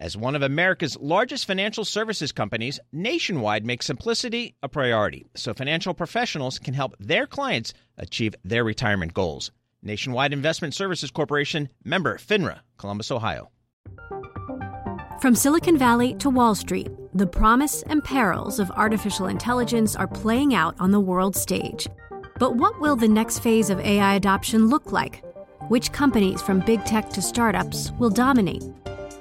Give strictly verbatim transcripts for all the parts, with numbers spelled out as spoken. As one of America's largest financial services companies, Nationwide makes simplicity a priority so financial professionals can help their clients achieve their retirement goals. Nationwide Investment Services Corporation, member FINRA, Columbus, Ohio. From Silicon Valley to Wall Street, the promise and perils of artificial intelligence are playing out on the world stage. But what will the next phase of A I adoption look like? Which companies, from big tech to startups, will dominate?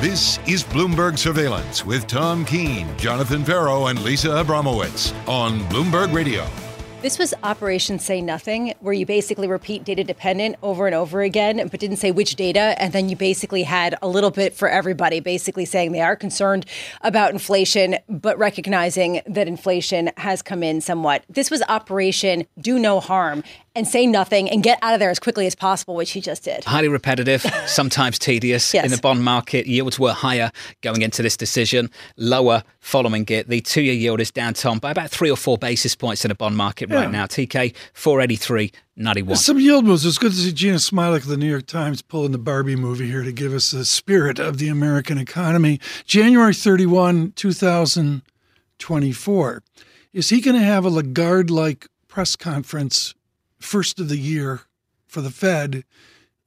This is Bloomberg Surveillance with Tom Keene, Jonathan Ferro, and Lisa Abramowitz on Bloomberg Radio. This was Operation Say Nothing, where you basically repeat data dependent over and over again, but didn't say which data. And then you basically had a little bit for everybody, basically saying they are concerned about inflation, but recognizing that inflation has come in somewhat. This was Operation Do No Harm and Say Nothing and get out of there as quickly as possible, which he just did. Highly repetitive, sometimes tedious. Yes. In the bond market, yields were higher going into this decision, lower following it. The two-year yield is down, Tom, by about three or four basis points in the bond market. Right yeah. now, T K four eighty-three ninety-one. Some yield moves. It's good to see Gina Smialek of the New York Times pulling the Barbie movie here to give us the spirit of the American economy. January thirty-first, twenty twenty-four. Is he going to have a Lagarde-like press conference first of the year for the Fed,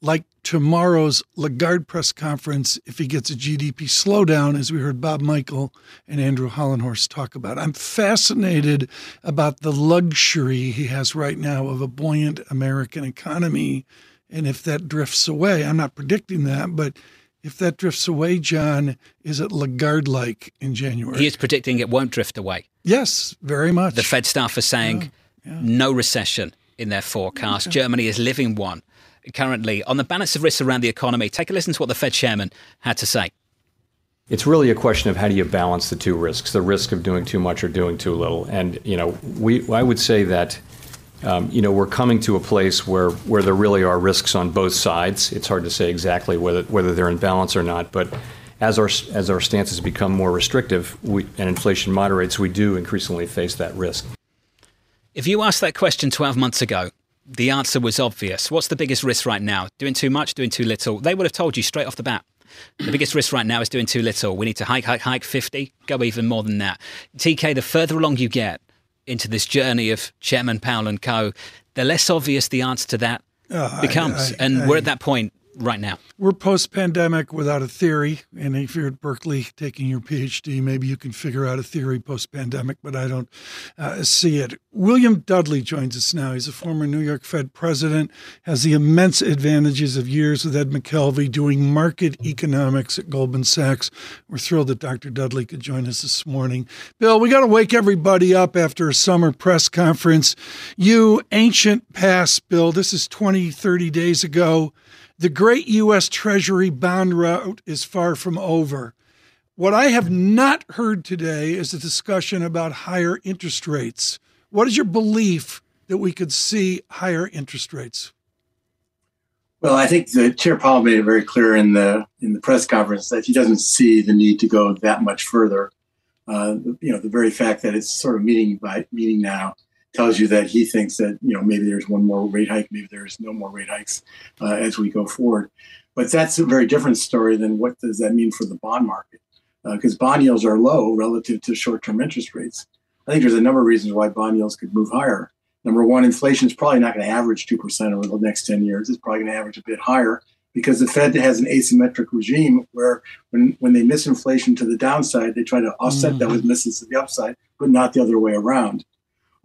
like tomorrow's Lagarde press conference, if he gets a G D P slowdown, as we heard Bob Michael and Andrew Hollenhorst talk about? I'm fascinated about the luxury he has right now of a buoyant American economy. And if that drifts away, I'm not predicting that, but if that drifts away, John, is it Lagarde-like in January? He is predicting it won't drift away. Yes, very much. The Fed staff are saying yeah, yeah. no recession in their forecast. Okay. Germany is living one. Currently, on the balance of risks around the economy, take a listen to what the Fed chairman had to say. It's really a question of how do you balance the two risks, the risk of doing too much or doing too little. And, you know, we I would say that, um, you know, we're coming to a place where, where there really are risks on both sides. It's hard to say exactly whether whether they're in balance or not. But as our as our stances become more restrictive we, and inflation moderates, we do increasingly face that risk. If you asked that question twelve months ago, the answer was obvious. What's the biggest risk right now? Doing too much, doing too little? They would have told you straight off the bat. The biggest risk right now is doing too little. We need to hike, hike, hike fifty, go even more than that. T K, the further along you get into this journey of Chairman Powell and co, the less obvious the answer to that oh, becomes. I, I, and I, we're at that point right now. We're post-pandemic without a theory. And if you're at Berkeley taking your P H D, maybe you can figure out a theory post-pandemic, but I don't uh, see it. William Dudley joins us now. He's a former New York Fed president, has the immense advantages of years with Ed McKelvey doing market economics at Goldman Sachs. We're thrilled that Doctor Dudley could join us this morning. Bill, we got to wake everybody up after a summer press conference. You ancient past, Bill, this is twenty, thirty days ago. The great U S. Treasury bond rout is far from over. What I have not heard today is a discussion about higher interest rates. What is your belief that we could see higher interest rates? Well, I think the Chair Powell made it very clear in the in the press conference that he doesn't see the need to go that much further. Uh, you know, the very fact that it's sort of meeting by meeting now tells you that he thinks that, you know, maybe there's one more rate hike, maybe there's no more rate hikes uh, as we go forward. But that's a very different story than what does that mean for the bond market? Because uh, bond yields are low relative to short-term interest rates. I think there's a number of reasons why bond yields could move higher. Number one, inflation is probably not going to average two percent over the next ten years. It's probably going to average a bit higher because the Fed has an asymmetric regime where when, when they miss inflation to the downside, they try to offset mm-hmm. that with misses to the upside, but not the other way around.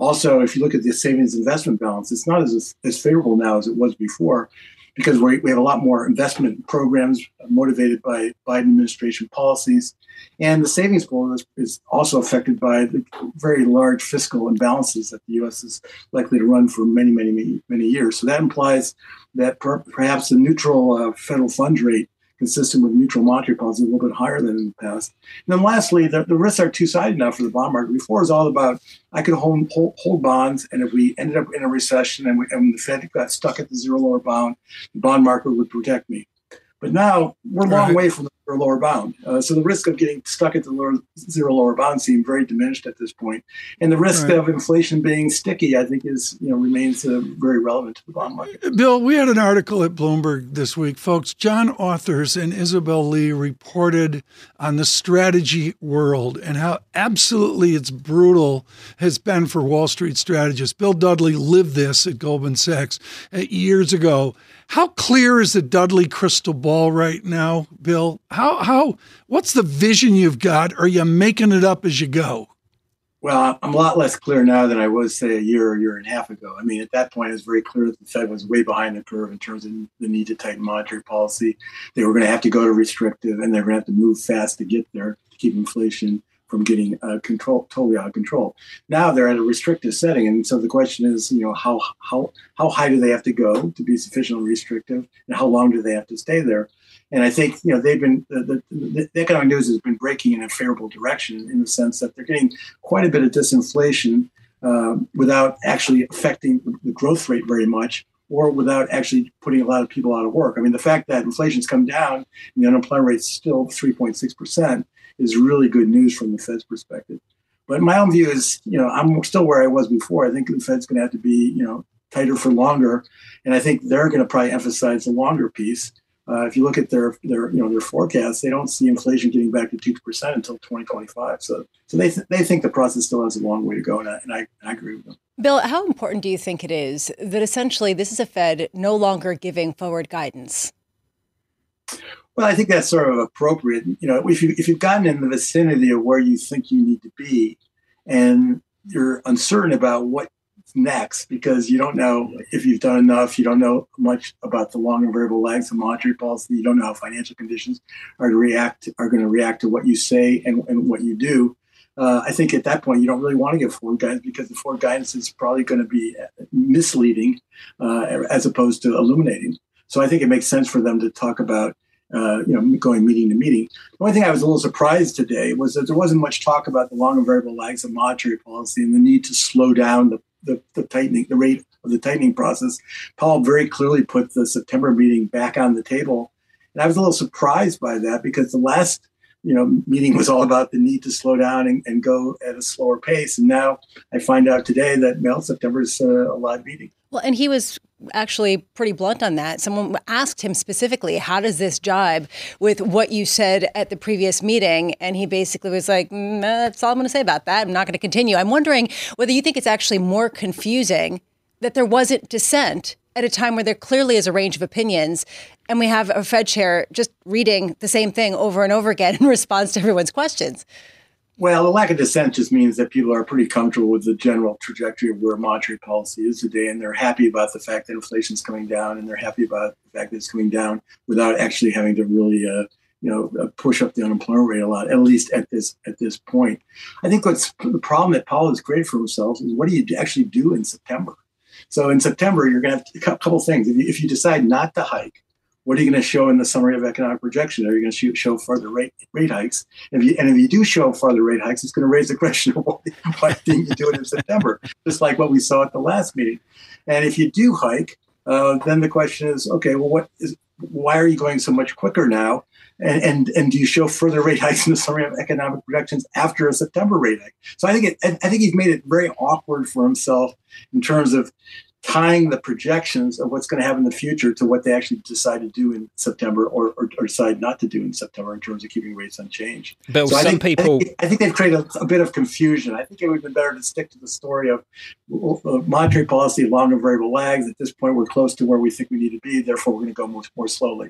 Also, if you look at the savings investment balance, it's not as as favorable now as it was before. because we we have a lot more investment programs motivated by Biden administration policies. And the savings pool is, is also affected by the very large fiscal imbalances that the U S is likely to run for many, many, many, many years. So that implies that per, perhaps a neutral uh, federal funds rate consistent with neutral monetary policy, a little bit higher than in the past. And then lastly, the, the risks are two-sided now for the bond market. Before, it was all about, I could hold, hold, hold bonds, and if we ended up in a recession and, we, and the Fed got stuck at the zero lower bound, the bond market would protect me. But now, we're a long right. way from the zero lower bound. Uh, so the risk of getting stuck at the lower, zero lower bound seems very diminished at this point. And the risk right. of inflation being sticky, I think, is you know remains uh, very relevant to the bond market. Bill, we had an article at Bloomberg this week. Folks, John Authors and Isabel Lee reported on the strategy world and how absolutely it's brutal has been for Wall Street strategists. Bill Dudley lived this at Goldman Sachs uh, years ago. How clear is the Dudley crystal ball right now, Bill? How how what's the vision you've got? Are you making it up as you go? Well, I'm a lot less clear now than I was, say, a year or year and a half ago. I mean, at that point, it was very clear that the Fed was way behind the curve in terms of the need to tighten monetary policy. They were going to have to go to restrictive, and they were going to have to move fast to get there to keep inflation from getting uh, control, totally out of control. Now they're at a restrictive setting. And so the question is, you know, how how how high do they have to go to be sufficiently restrictive? And how long do they have to stay there? And I think, you know, they've been, the, the, the economic news has been breaking in a favorable direction in the sense that they're getting quite a bit of disinflation uh, without actually affecting the growth rate very much, or without actually putting a lot of people out of work. I mean, the fact that inflation's come down and the unemployment rate's still three point six percent is really good news from the Fed's perspective. But my own view is, you know, I'm still where I was before. I think the Fed's going to have to be, you know, tighter for longer. And I think they're going to probably emphasize the longer piece. Uh, if you look at their, their, you know, their forecasts, they don't see inflation getting back to two percent until twenty twenty-five. So so they, th- they think the process still has a long way to go, and I, and I, I agree with them. Bill, how important do you think it is that essentially this is a Fed no longer giving forward guidance? Well, I think that's sort of appropriate. You know, if you if you've gotten in the vicinity of where you think you need to be, and you're uncertain about what's next because you don't know if you've done enough, you don't know much about the long and variable lags of monetary policy, you don't know how financial conditions are to react are going to react to what you say and, and what you do. Uh, I think at that point, you don't really want to give forward guidance because the forward guidance is probably going to be misleading uh, as opposed to illuminating. So I think it makes sense for them to talk about Uh, you know, going meeting to meeting. The only thing I was a little surprised today was that there wasn't much talk about the long and variable lags of monetary policy and the need to slow down the, the, the tightening, the rate of the tightening process. Powell very clearly put the September meeting back on the table. And I was a little surprised by that because the last, you know, meeting was all about the need to slow down and, and go at a slower pace. And now I find out today that, well, September is uh, a live meeting. Well, and he was actually pretty blunt on that. Someone asked him specifically, how does this jibe with what you said at the previous meeting? And he basically was like, mm, that's all I'm going to say about that. I'm not going to continue. I'm wondering whether you think it's actually more confusing that there wasn't dissent at a time where there clearly is a range of opinions. And we have a Fed chair just reading the same thing over and over again in response to everyone's questions. Well, the lack of dissent just means that people are pretty comfortable with the general trajectory of where monetary policy is today, and they're happy about the fact that inflation is coming down, and they're happy about the fact that it's coming down without actually having to really, uh, you know, push up the unemployment rate a lot, at least at this at this point. I think what's the problem that Powell has created for himself is what do you actually do in September? So in September, you're going to have to, a couple things. If you, if you decide not to hike, what are you going to show in the summary of economic projection? Are you going to show further rate rate hikes? And if you, and if you do show further rate hikes, it's going to raise the question of why, why didn't you do it in September, just like what we saw at the last meeting. And if you do hike, uh, then the question is, okay, well, what is why are you going so much quicker now? And, and and do you show further rate hikes in the summary of economic projections after a September rate hike? So I think it, I think he's made it very awkward for himself in terms of tying the projections of what's going to happen in the future to what they actually decide to do in September or, or, or decide not to do in September in terms of keeping rates unchanged. Bill, so some I think, people... I think, I think they've created a, a bit of confusion. I think it would have been better to stick to the story of uh, monetary policy, long and variable lags. At this point, we're close to where we think we need to be. Therefore, we're going to go more, more slowly.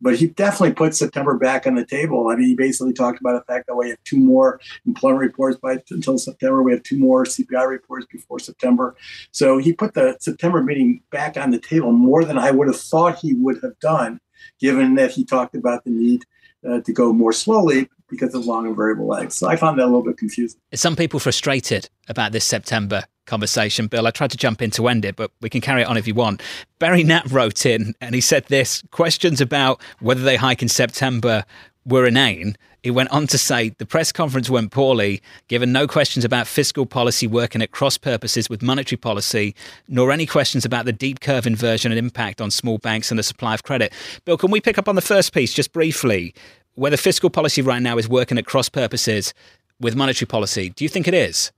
But he definitely put September back on the table. I mean, he basically talked about the fact that we have two more employment reports by until September. We have two more C P I reports before September. So he put the September meeting back on the table more than I would have thought he would have done, given that he talked about the need uh, to go more slowly because of long and variable lags. So I found that a little bit confusing. Some people frustrated about this September conversation, Bill. I tried to jump in to end it, but we can carry it on if you want. Barry Knapp wrote in and he said this, questions about whether they hike in September were inane. He went on to say the press conference went poorly, given no questions about fiscal policy working at cross purposes with monetary policy, nor any questions about the deep curve inversion and impact on small banks and the supply of credit. Bill, can we pick up on the first piece just briefly, whether fiscal policy right now is working at cross purposes with monetary policy? Do you think it is?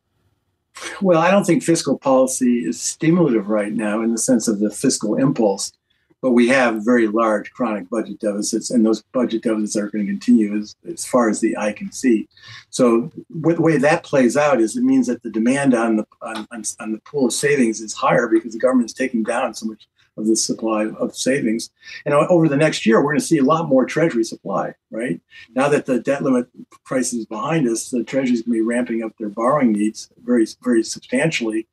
Well, I don't think fiscal policy is stimulative right now in the sense of the fiscal impulse, but we have very large chronic budget deficits, and those budget deficits are going to continue as, as far as the eye can see. So what, the way that plays out is it means that the demand on the on, on the pool of savings is higher because the government is taking down so much of the supply of savings. And over the next year, we're going to see a lot more Treasury supply, right? Now that the debt limit crisis is behind us, the Treasury is going to be ramping up their borrowing needs very, very substantially.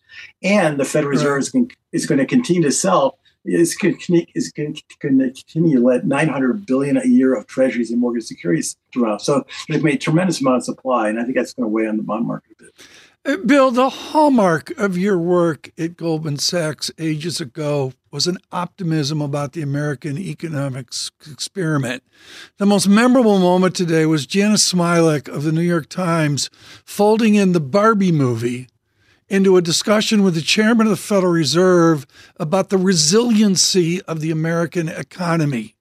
And the Federal Reserve right. is going to continue to sell, is going to continue to let nine hundred billion dollars a year of Treasuries and mortgage securities throughout. So they've made tremendous amount of supply, and I think that's going to weigh on the bond market a bit. Bill, the hallmark of your work at Goldman Sachs ages ago was an optimism about the American economics experiment. The most memorable moment today was Gina Smialek of the New York Times folding in the Barbie movie into a discussion with the chairman of the Federal Reserve about the resiliency of the American economy.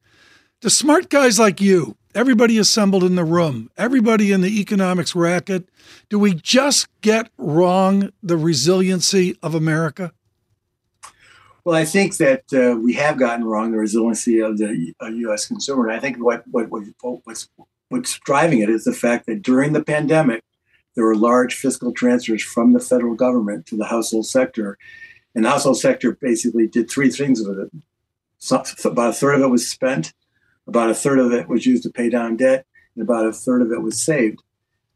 The smart guys like you, everybody assembled in the room, everybody in the economics racket, do we just get wrong the resiliency of America? Well, I think that uh, we have gotten wrong the resiliency of the uh, U S consumer. And I think what, what, what what's, what's driving it is the fact that during the pandemic, there were large fiscal transfers from the federal government to the household sector. And the household sector basically did three things with it. So, about a third of it was spent. About a third of it was used to pay down debt, and about a third of it was saved.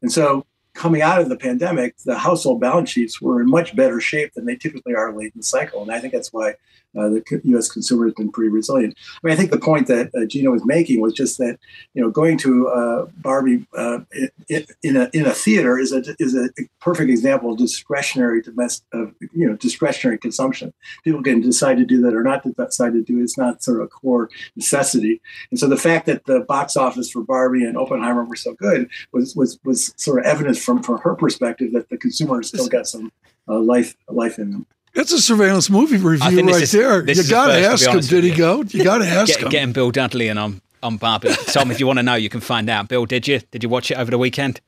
And so coming out of the pandemic, the household balance sheets were in much better shape than they typically are late in the cycle. And I think that's why uh, the U S consumer has been pretty resilient. I mean, I think the point that uh, Gina was making was just that, you know, going to uh, Barbie uh, in, in, a, in a theater is a, is a perfect example of discretionary, domestic, uh, you know, discretionary consumption. People can decide to do that or not decide to do it. It's not sort of a core necessity. And so the fact that the box office for Barbie and Oppenheimer were so good was, was, was sort of evidence From, from her perspective that the consumer still got some uh, life life in them. It's a surveillance movie review right is, there. You got to ask him, did he go? You got to ask get, him. Getting Bill Dudley in on, on Barbie. Tom, if you want to know, you can find out. Bill, did you? Did you watch it over the weekend?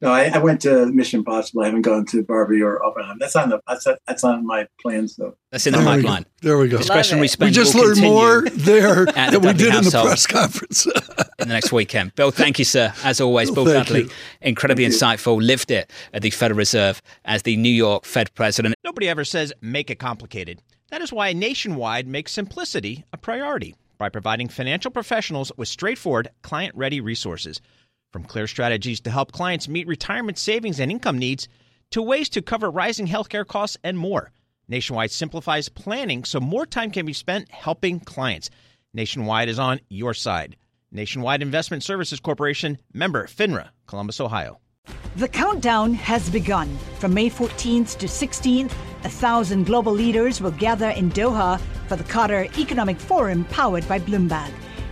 No, I, I went to Mission Impossible. I haven't gone to Barbie or Oppenheimer. That's on the that's, that's on my plans though. That's in the pipeline. There we go. Discretionary spending. We just learned more there than the we did household. in the press conference in the next weekend. Bill, thank you, sir. As always, Bill, Bill Dudley, you. incredibly thank insightful. You. Lived it at the Federal Reserve as the New York Fed president. Nobody ever says make it complicated. That is why Nationwide makes simplicity a priority by providing financial professionals with straightforward, client-ready resources. From clear strategies to help clients meet retirement savings and income needs, to ways to cover rising healthcare costs and more. Nationwide simplifies planning so more time can be spent helping clients. Nationwide is on your side. Nationwide Investment Services Corporation, member FINRA, Columbus, Ohio. The countdown has begun. From May fourteenth to sixteenth, a thousand global leaders will gather in Doha for the Qatar Economic Forum powered by Bloomberg.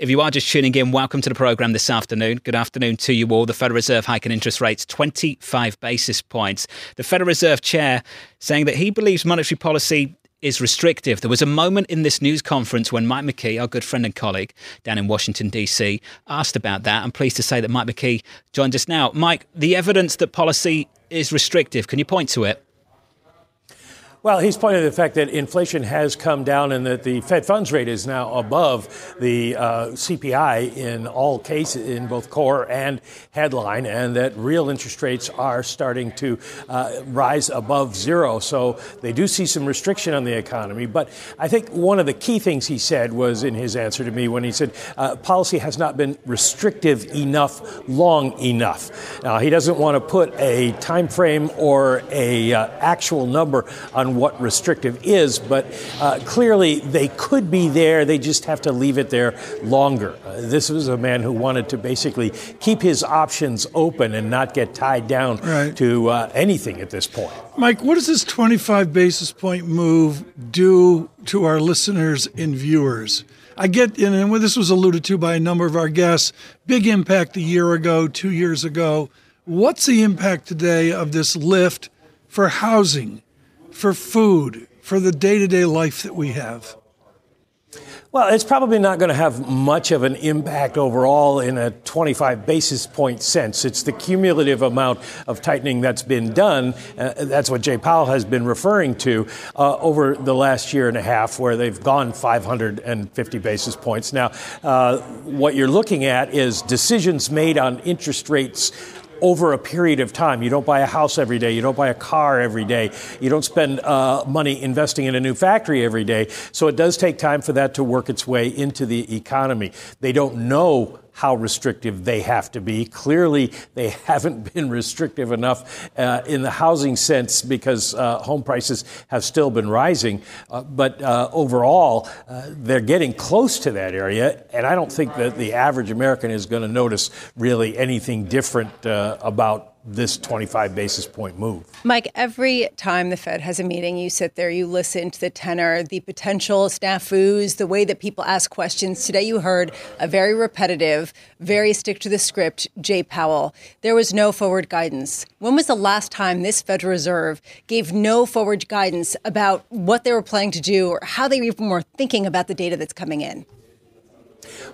If you are just tuning in, welcome to the programme this afternoon. Good afternoon to you all. The Federal Reserve hiking interest rates twenty-five basis points. The Federal Reserve chair saying that he believes monetary policy is restrictive. There was a moment in this news conference when Mike McKee, our good friend and colleague down in Washington, D C, asked about that. I'm pleased to say that Mike McKee joined us now. Mike, the evidence that policy is restrictive, can you point to it? Well, he's pointed to the fact that inflation has come down and that the Fed funds rate is now above the uh, C P I in all cases, in both core and headline, and that real interest rates are starting to uh, rise above zero. So they do see some restriction on the economy. But I think one of the key things he said was in his answer to me when he said uh, policy has not been restrictive enough, long enough. Now, he doesn't want to put a time frame or a uh, actual number on what restrictive is, but uh, clearly they could be there. They just have to leave it there longer. Uh, this was a man who wanted to basically keep his options open and not get tied down right. to uh, anything at this point. Mike, what does this twenty-five basis point move do to our listeners and viewers? I get, and this was alluded to by a number of our guests, big impact a year ago, two years ago. What's the impact today of this lift for housing, for food, for the day-to-day life that we have? Well, it's probably not going to have much of an impact overall in a twenty-five basis point sense. It's the cumulative amount of tightening that's been done. Uh, that's what Jay Powell has been referring to uh, over the last year and a half, where they've gone five hundred fifty basis points. Now, uh, what you're looking at is decisions made on interest rates over a period of time. You don't buy a house every day. You don't buy a car every day. You don't spend uh, money investing in a new factory every day. So it does take time for that to work its way into the economy. They don't know how restrictive they have to be. Clearly, they haven't been restrictive enough uh, in the housing sense, because uh, home prices have still been rising. Uh, but uh, overall, uh, they're getting close to that area. And I don't think that the average American is going to notice really anything different uh, about this twenty-five basis point move. Mike, every time the Fed has a meeting, you sit there, you listen to the tenor, the potential snafus, the way that people ask questions. Today you heard a very repetitive, very stick-to-the-script Jay Powell. There was no forward guidance. When was the last time this Federal Reserve gave no forward guidance about what they were planning to do or how they even were thinking about the data that's coming in?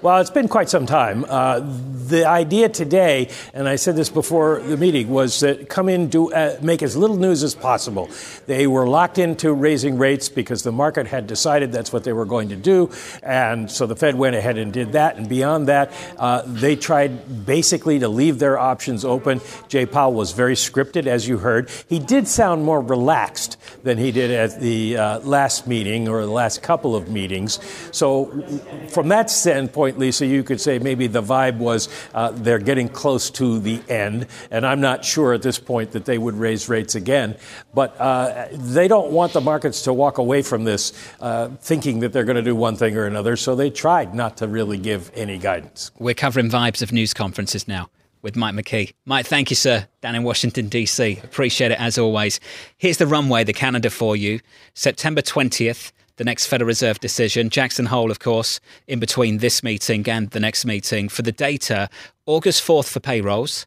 Well, it's been quite some time. Uh, the idea today, and I said this before the meeting, was that come in, do uh, make as little news as possible. They were locked into raising rates because the market had decided that's what they were going to do. And so the Fed went ahead and did that. And beyond that, uh, they tried basically to leave their options open. Jay Powell was very scripted, as you heard. He did sound more relaxed than he did at the uh, last meeting or the last couple of meetings. So from that sense, point, Lisa, you could say maybe the vibe was uh, they're getting close to the end. And I'm not sure at this point that they would raise rates again. But uh, they don't want the markets to walk away from this uh, thinking that they're going to do one thing or another. So they tried not to really give any guidance. We're covering vibes of news conferences now with Mike McKee. Mike, thank you, sir, down in Washington, D C. Appreciate it as always. Here's the runway, the calendar for you. September twentieth. The next Federal Reserve decision, Jackson Hole, of course, in between this meeting and the next meeting. For the data, August fourth for payrolls,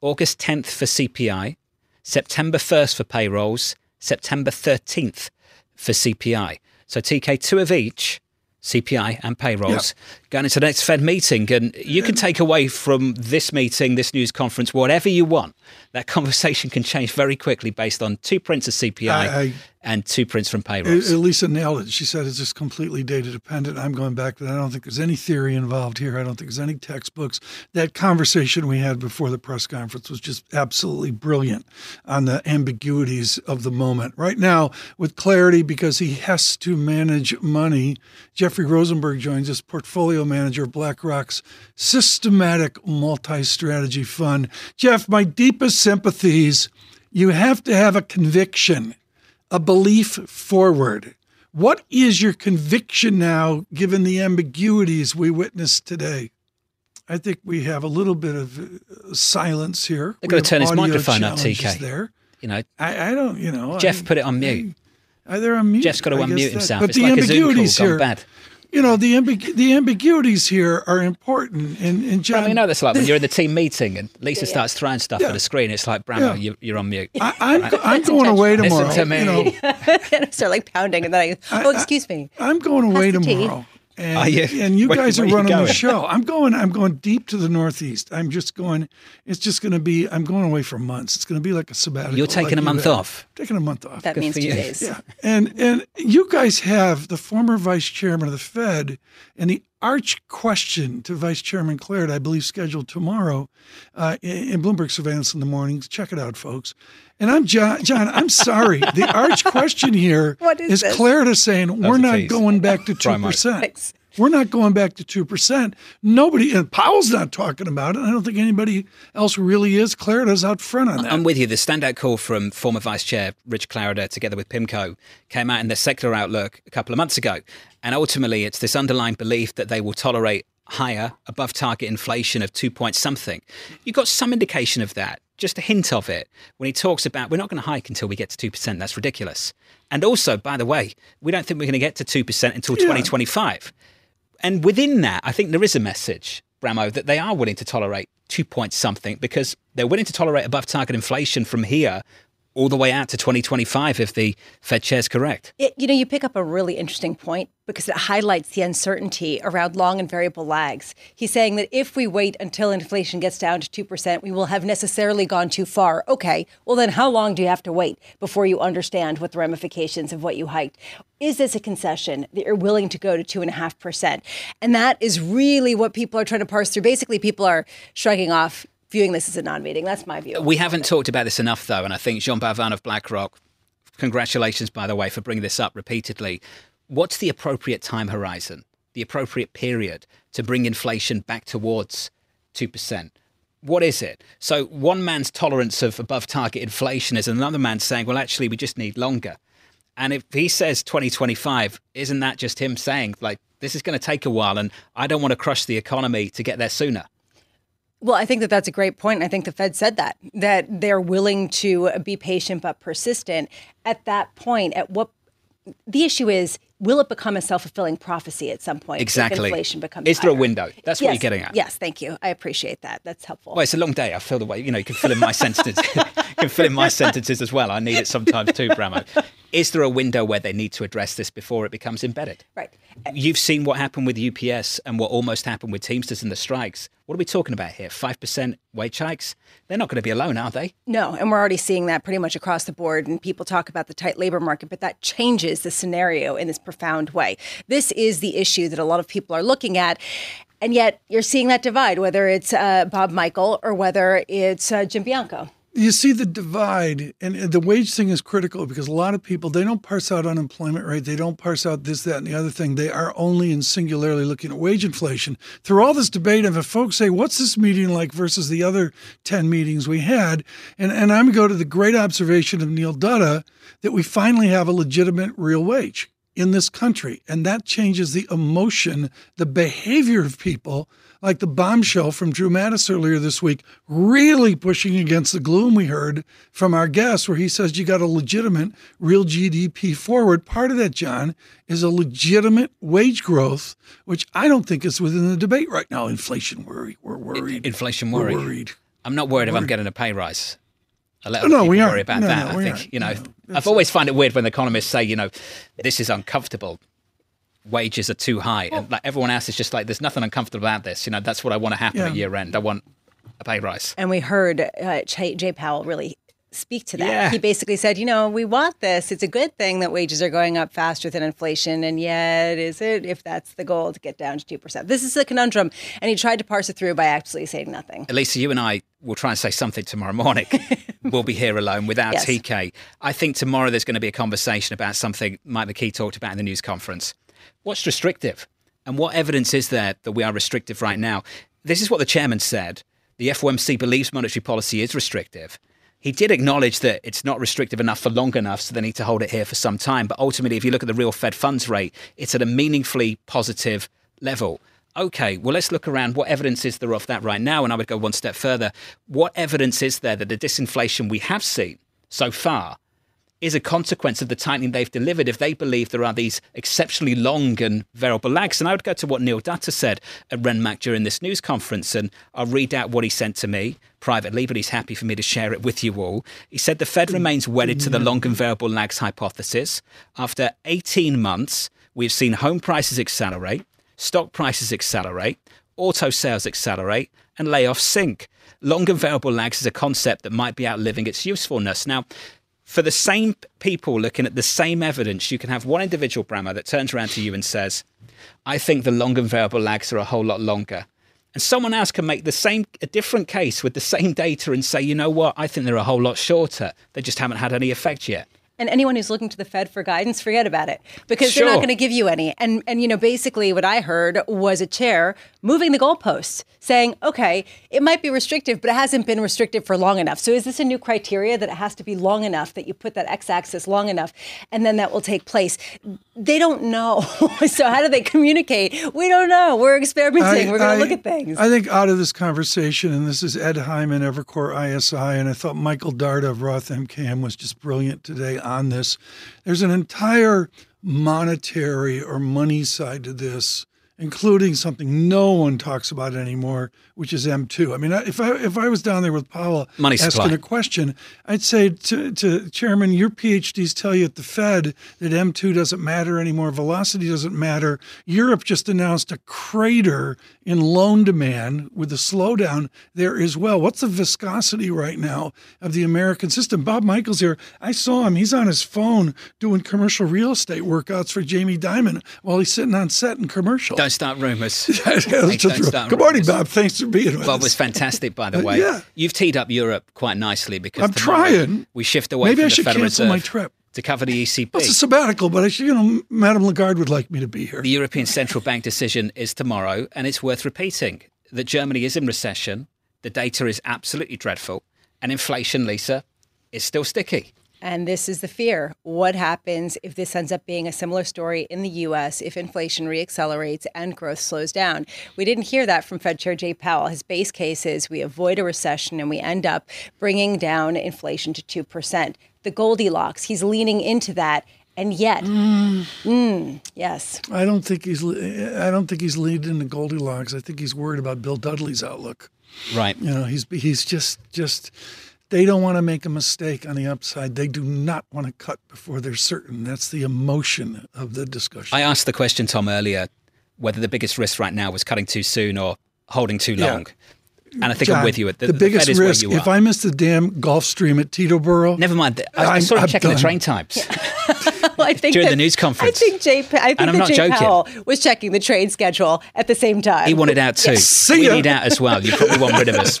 August tenth for C P I, September first for payrolls, September thirteenth for C P I. So T K, two of each, C P I and payrolls, yep. Going into the next Fed meeting. And you can take away from this meeting, this news conference, whatever you want. That conversation can change very quickly based on two prints of C P I. I, I, and two prints from payrolls. Lisa nailed it. She said it's just completely data dependent. I'm going back to that. I don't think there's any theory involved here. I don't think there's any textbooks. That conversation we had before the press conference was just absolutely brilliant on the ambiguities of the moment. Right now, with clarity, because he has to manage money, Jeffrey Rosenberg joins us, portfolio manager of BlackRock's systematic multi-strategy fund. Jeff, my deepest sympathies. You have to have a conviction, a belief forward. What is your conviction now, given the ambiguities we witnessed today? I think we have a little bit of silence here. They're going to turn his microphone up, T K. There. You know, I, I don't, you know. Jeff I, put it on mute. I, they're on mute. Jeff's got to I unmute himself. But it's the like ambiguities a Zoom call gone bad. You know, the ambigu- the ambiguities here are important. And, and John, Bram, you know, that's like when you're in the team meeting and Lisa yeah. starts throwing stuff yeah. at the screen. It's like, Bram, yeah. you're, you're on mute. I, I'm, right. I'm going away tomorrow. Listen to me. You know. And I start like pounding and then I, oh, excuse me. I, I'm going away tomorrow. And, are you, and you where, guys are running the show. I'm going, I'm going deep to the Northeast. I'm just going, it's just going to be, I'm going away for months. It's going to be like a sabbatical. You're taking like a month off. Taking a month off. That Good means two you. days. Yeah. And, and you guys have the former vice chairman of the Fed and the arch question to Vice Chairman Laird, I believe scheduled tomorrow uh, in Bloomberg Surveillance in the mornings. Check it out, folks. And I'm John, John I'm sorry. The arch question here what is, is Laird is saying, we're not going back to two percent. We're not going back to two percent. Nobody, and Powell's not talking about it. I don't think anybody else really is. Clarada's out front on that. I'm with you. The standout call from former Vice Chair Rich Clarada together with PIMCO came out in the secular outlook a couple of months ago. And ultimately, it's this underlying belief that they will tolerate higher, above target inflation of two point something. You've got some indication of that, just a hint of it, when he talks about we're not going to hike until we get to two percent. That's ridiculous. And also, by the way, we don't think we're going to get to two percent until yeah. twenty twenty-five. And within that, I think there is a message, Bramo, that they are willing to tolerate two point something because they're willing to tolerate above target inflation from here all the way out to twenty twenty-five if the Fed chair is correct. It, you know, you pick up a really interesting point because it highlights the uncertainty around long and variable lags. He's saying that if we wait until inflation gets down to two percent, we will have necessarily gone too far. Okay, well then how long do you have to wait before you understand what the ramifications of what you hiked? Is this a concession that you're willing to go to two and a half percent? And that is really what people are trying to parse through. Basically, people are shrugging off, viewing this as a non-meeting. That's my view. We haven't talked about this enough, though. And I think Jean Balvin of BlackRock, congratulations, by the way, for bringing this up repeatedly. What's the appropriate time horizon, the appropriate period to bring inflation back towards two percent? What is it? So one man's tolerance of above target inflation is another man saying, well, actually, we just need longer. And if he says twenty twenty-five, isn't that just him saying, like, this is going to take a while and I don't want to crush the economy to get there sooner? Well, I think that that's a great point. I think the Fed said that, that they're willing to be patient but persistent. At that point, at what the issue is, will it become a self-fulfilling prophecy at some point? Exactly. Inflation becomes Is there higher? a window? That's yes. what you're getting at. Yes, thank you. I appreciate that. That's helpful. Well, it's a long day. I feel the way, you know, you can fill in my sentences. You can fill in my sentences as well. I need it sometimes too, Bramo. Is there a window where they need to address this before it becomes embedded? Right. You've seen what happened with U P S and what almost happened with Teamsters and the strikes. What are we talking about here? five percent wage hikes? They're not going to be alone, are they? No, and we're already seeing that pretty much across the board. And people talk about the tight labor market, but that changes the scenario in this profound way. This is the issue that a lot of people are looking at. And yet you're seeing that divide, whether it's uh, Bob Michael or whether it's uh, Jim Bianco. You see the divide, and the wage thing is critical because a lot of people, they don't parse out unemployment rate. They don't parse out this, that, and the other thing. They are only and singularly looking at wage inflation. Through all this debate, if folks say, what's this meeting like versus the other ten meetings we had? And, and I'm going to go to the great observation of Neil Dutta that we finally have a legitimate real wage in this country. And that changes the emotion, the behavior of people, like the bombshell from Drew Mattis earlier this week, really pushing against the gloom we heard from our guest, where he says you got a legitimate real G D P forward. Part of that, John, is a legitimate wage growth, which I don't think is within the debate right now. Inflation worry. We're worried. Inflation worry. We're worried. I'm not worried, worried if I'm getting a pay rise. I let no, we worry about no, that. No, I think, aren't. you know, no, I've always found it weird when economists say, you know, this is uncomfortable. Wages are too high. Well, and like everyone else is just like, there's nothing uncomfortable about this. You know, that's what I want to happen yeah. at year end. I want a pay rise. And we heard uh, Jay, Jay Powell really speak to that. Yeah. He basically said, you know, we want this. It's a good thing that wages are going up faster than inflation. And yet, is it, if that's the goal, to get down to two percent? This is a conundrum. And he tried to parse it through by absolutely saying nothing. Lisa, you and I will try and say something tomorrow morning. We'll be here alone without yes. T K. I think tomorrow there's going to be a conversation about something Mike McKee talked about in the news conference. What's restrictive? And what evidence is there that we are restrictive right now? This is what the chairman said. The F O M C believes monetary policy is restrictive. He did acknowledge that it's not restrictive enough for long enough, so they need to hold it here for some time. But ultimately, if you look at the real Fed funds rate, it's at a meaningfully positive level. Okay, well, let's look around. What evidence is there of that right now? And I would go one step further. What evidence is there that the disinflation we have seen so far is a consequence of the tightening they've delivered if they believe there are these exceptionally long and variable lags? And I would go to what Neil Dutta said at Renmac during this news conference, and I'll read out what he sent to me privately, but he's happy for me to share it with you all. He said the Fed remains wedded to the long and variable lags hypothesis. After eighteen months, we've seen home prices accelerate, stock prices accelerate, auto sales accelerate, and layoffs sink. Long and variable lags is a concept that might be outliving its usefulness. Now, for the same people looking at the same evidence, you can have one individual, Brammer, that turns around to you and says, I think the long and variable lags are a whole lot longer. And someone else can make the same, a different case with the same data and say, you know what, I think they're a whole lot shorter. They just haven't had any effect yet. And anyone who's looking to the Fed for guidance, forget about it, because sure. they're not going to give you any. And, and, you know, basically what I heard was a chair moving the goalposts, saying, OK, it might be restrictive, but it hasn't been restrictive for long enough. So is this a new criteria that it has to be long enough, that you put that x-axis long enough, and then that will take place? They don't know. So how do they communicate? We don't know. We're experimenting. I, We're going to look at things. I think out of this conversation, and this is Ed Hyman, Evercore I S I, and I thought Michael Dart of Roth M K M was just brilliant today on this. There's an entire monetary or money side to this, including something no one talks about anymore, which is M two. I mean, if I if I was down there with Powell money asking supply. a question, I'd say to, to Chairman, your PhDs tell you at the Fed that M two doesn't matter anymore. Velocity doesn't matter. Europe just announced a crater in loan demand with a slowdown there as well. What's the viscosity right now of the American system? Bob Michael's here. I saw him. He's on his phone doing commercial real estate workouts for Jamie Dimon while he's sitting on set in commercial. Don't start rumors. yeah, don't start Good rumors. Morning, Bob. Thanks for being with us. Bob was fantastic, by the way. yeah. You've teed up Europe quite nicely because I'm trying. We shift away Maybe from I the Federal Reserve. Maybe I should cancel my trip. To cover the E C B. Well, it's a sabbatical, but I should, you know, Madame Lagarde would like me to be here. The European Central Bank decision is tomorrow, and it's worth repeating that Germany is in recession. The data is absolutely dreadful. And inflation, Lisa, is still sticky. And this is the fear. What happens if this ends up being a similar story in the U S if inflation reaccelerates and growth slows down? We didn't hear that from Fed Chair Jay Powell. His base case is we avoid a recession and we end up bringing down inflation to two percent. The Goldilocks, he's leaning into that. And yet, mm. Mm, yes, I don't think he's I don't think he's leaning into Goldilocks. I think he's worried about Bill Dudley's outlook. Right. You know, he's he's just just. They don't want to make a mistake on the upside. They do not want to cut before they're certain. That's the emotion of the discussion. I asked the question, Tom, earlier, whether the biggest risk right now was cutting too soon or holding too long. Yeah. And I think John, I'm with you. The, the biggest the risk, if I miss the damn Gulf Stream at Teterboro. Never mind. I, I started I'm checking done. the train times. Yeah. Well, I think during that, the news conference. I think Jay, I think that Jay Powell was checking the train schedule at the same time. He wanted out too. Yes. We need out as well. You probably want rid of us.